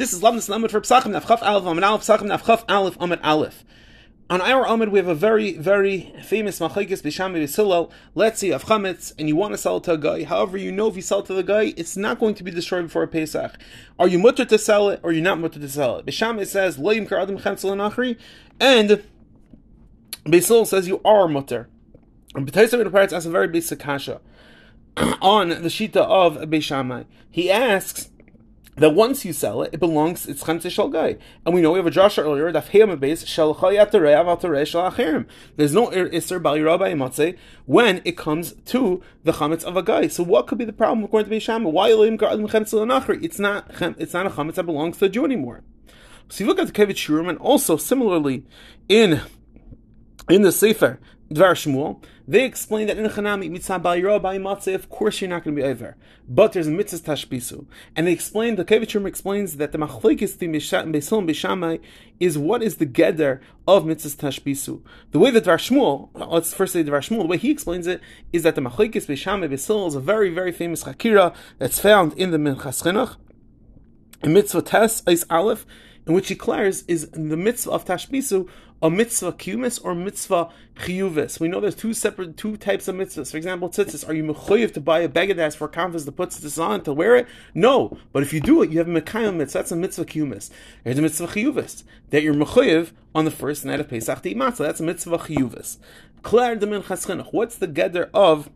This is Lam Salamad for Sakim Naf Khaf Alif Amin Alf Sakam Naf Khaf Alif Amin Alif. On our Amid, we have a very, very famous Machikis Bishami Basilal, let's say of Chametz, and you want to sell it to a guy. However, you know if you sell it to the guy, it's not going to be destroyed before a Pesach. Are you mutter to sell it, or are you not mutter to sell it? Bishami says, Lo yimkar adam chamtz l'nachri, and Baisal says you are mutter. And Bhitahabaritz asks a very basic kasha on the Shita of Beis Shammai. He asks that once you sell it, it belongs, it's chamtz shel guy. And we know we have a drasha earlier, daf heyam beis shel chayat tereyav al shel achirim. There's no iser bal yirah b'yimotze when it comes to the chametz of a guy. So what could be the problem according to Beis Shammai? Why elim ka'adam chamtz l'nachri? It's not a chametz that belongs to a Jew anymore. So you look at the Kovetz Shiurim, and also similarly in the Sefer Dvar Shmuel, they explain that in Chanami mitzvah ba'yirah ba'yimatze, of course you're not going to be over, but there's mitzvah tashbisu. And they explain, the Kovetz Shiurim explains that the machlokes between Beisil and Beis Shammai is what is the geder of mitzvah tashbisu. The way that Dvar Shmuel, let's first say Dvar Shmuel, the way he explains it is that the machlokes Beis Shammai Beisil is a very, very famous chakira that's found in the Minchas Chinuch, in mitzvah tes is aleph, in which he declares is the mitzvah of tashbisu a mitzvah kiyumis or mitzvah chiyuvis. We know there's two types of mitzvahs. For example, tzitzis. Are you mechoyev to buy a bagadas for a conference to put tzitzis on to wear it? No. But if you do it, you have a mekayim mitzvah. That's a mitzvah kiyumis. There's a mitzvah chiyuvis that you're mechoyev on the first night of Pesach to eat matzah. That's a mitzvah chiyuvis. Klar de Minchas Chinuch. What's the gather of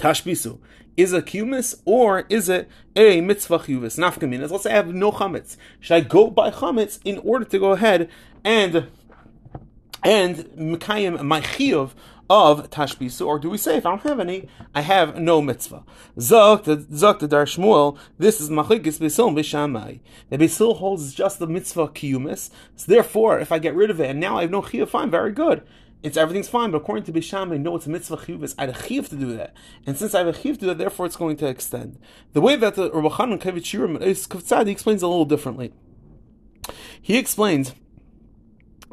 tashbisu? Is it a kumis or is it a mitzvah chiyuvis? Nafkaminas. Let's say I have no chametz. Should I go buy chametz in order to go ahead and mekayim my chiyuv of tashbisu? Or do we say if I don't have any, I have no mitzvah? Zok the Dvar Shmuel. This is machlokes Beisil and Beis Shammai. The Beisil holds just the mitzvah kiyumis. So therefore, if I get rid of it and now I have no chiyuv, fine, very good. Everything's fine, but according to Beis Shammai, no, it's a mitzvah chiyuvis. I have a chiyuv to do that, and since I have a chiyuv to do that, therefore it's going to extend. The way that the Rubachan and Kevichira Tzadi explains a little differently. He explains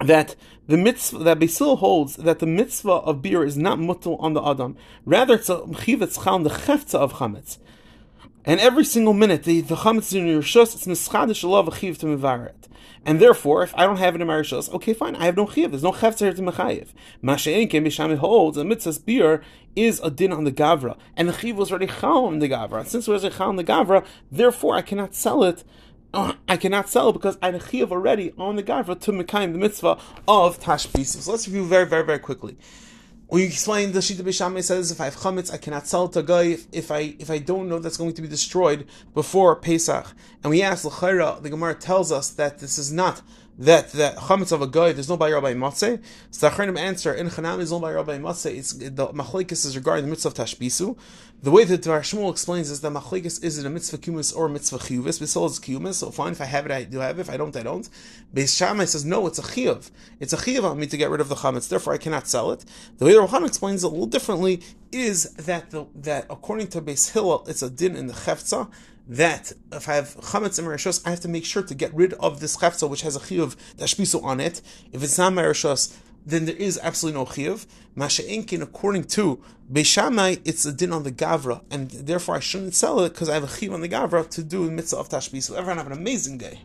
that the mitzvah that Beisil holds that the mitzvah of beer is not mutal on the adam, rather it's a chiyuv on the chefza of chametz. And every single minute, the chametz is in your rishus, it's mischadish alav achiv to mevaret. And therefore, if I don't have it in my rishus, okay, fine, I have no chiv. There's no chefzer here to mechayiv. Masha'en ken b'shami holds a mitzvah's beer is a din on the gavra, and the chiv was already chal on the gavra. And since it was already chal on the gavra, therefore I cannot sell it. I cannot sell it because I have a chiv already on the gavra to mekayim the mitzvah of tashbisu. So let's review very, very, very quickly. When you explain the Shita Beis Shammai says, if I have chametz, I cannot sell it to a guy if I don't know that's going to be destroyed before Pesach. And we ask, l'chayra, the Gemara tells us that this is not that chametz of a guy, there's no ba'yirah b'yimotze. So the Acharnim answer, in Chanami is no ba'yirah b'yimotze, it's the machlokes is regarding the mitzvah of tashbisu. The way that Dvar Shmuel explains is that machlokes is in a mitzvah kumis or mitzvah chiyuvis. Beisil is kumis, so fine, if I have it, I do have it, if I don't, I don't. Beis Shammai says, no, it's a chiyuv. It's a chiyuv on me to get rid of the chametz, therefore I cannot sell it. The way that Rubachan explains it a little differently is that according to Beis Hillel, it's a din in the chefza, that if I have chametz in my rishos, I have to make sure to get rid of this chefza, which has a chiyuv tashbisu on it. If it's not my rishos, then there is absolutely no chiyuv. Masha'enkin, according to Beis Shammai, it's a din on the gavra, and therefore I shouldn't sell it because I have a chiyuv on the gavra to do mitzvah of tashbisu. Everyone have an amazing day.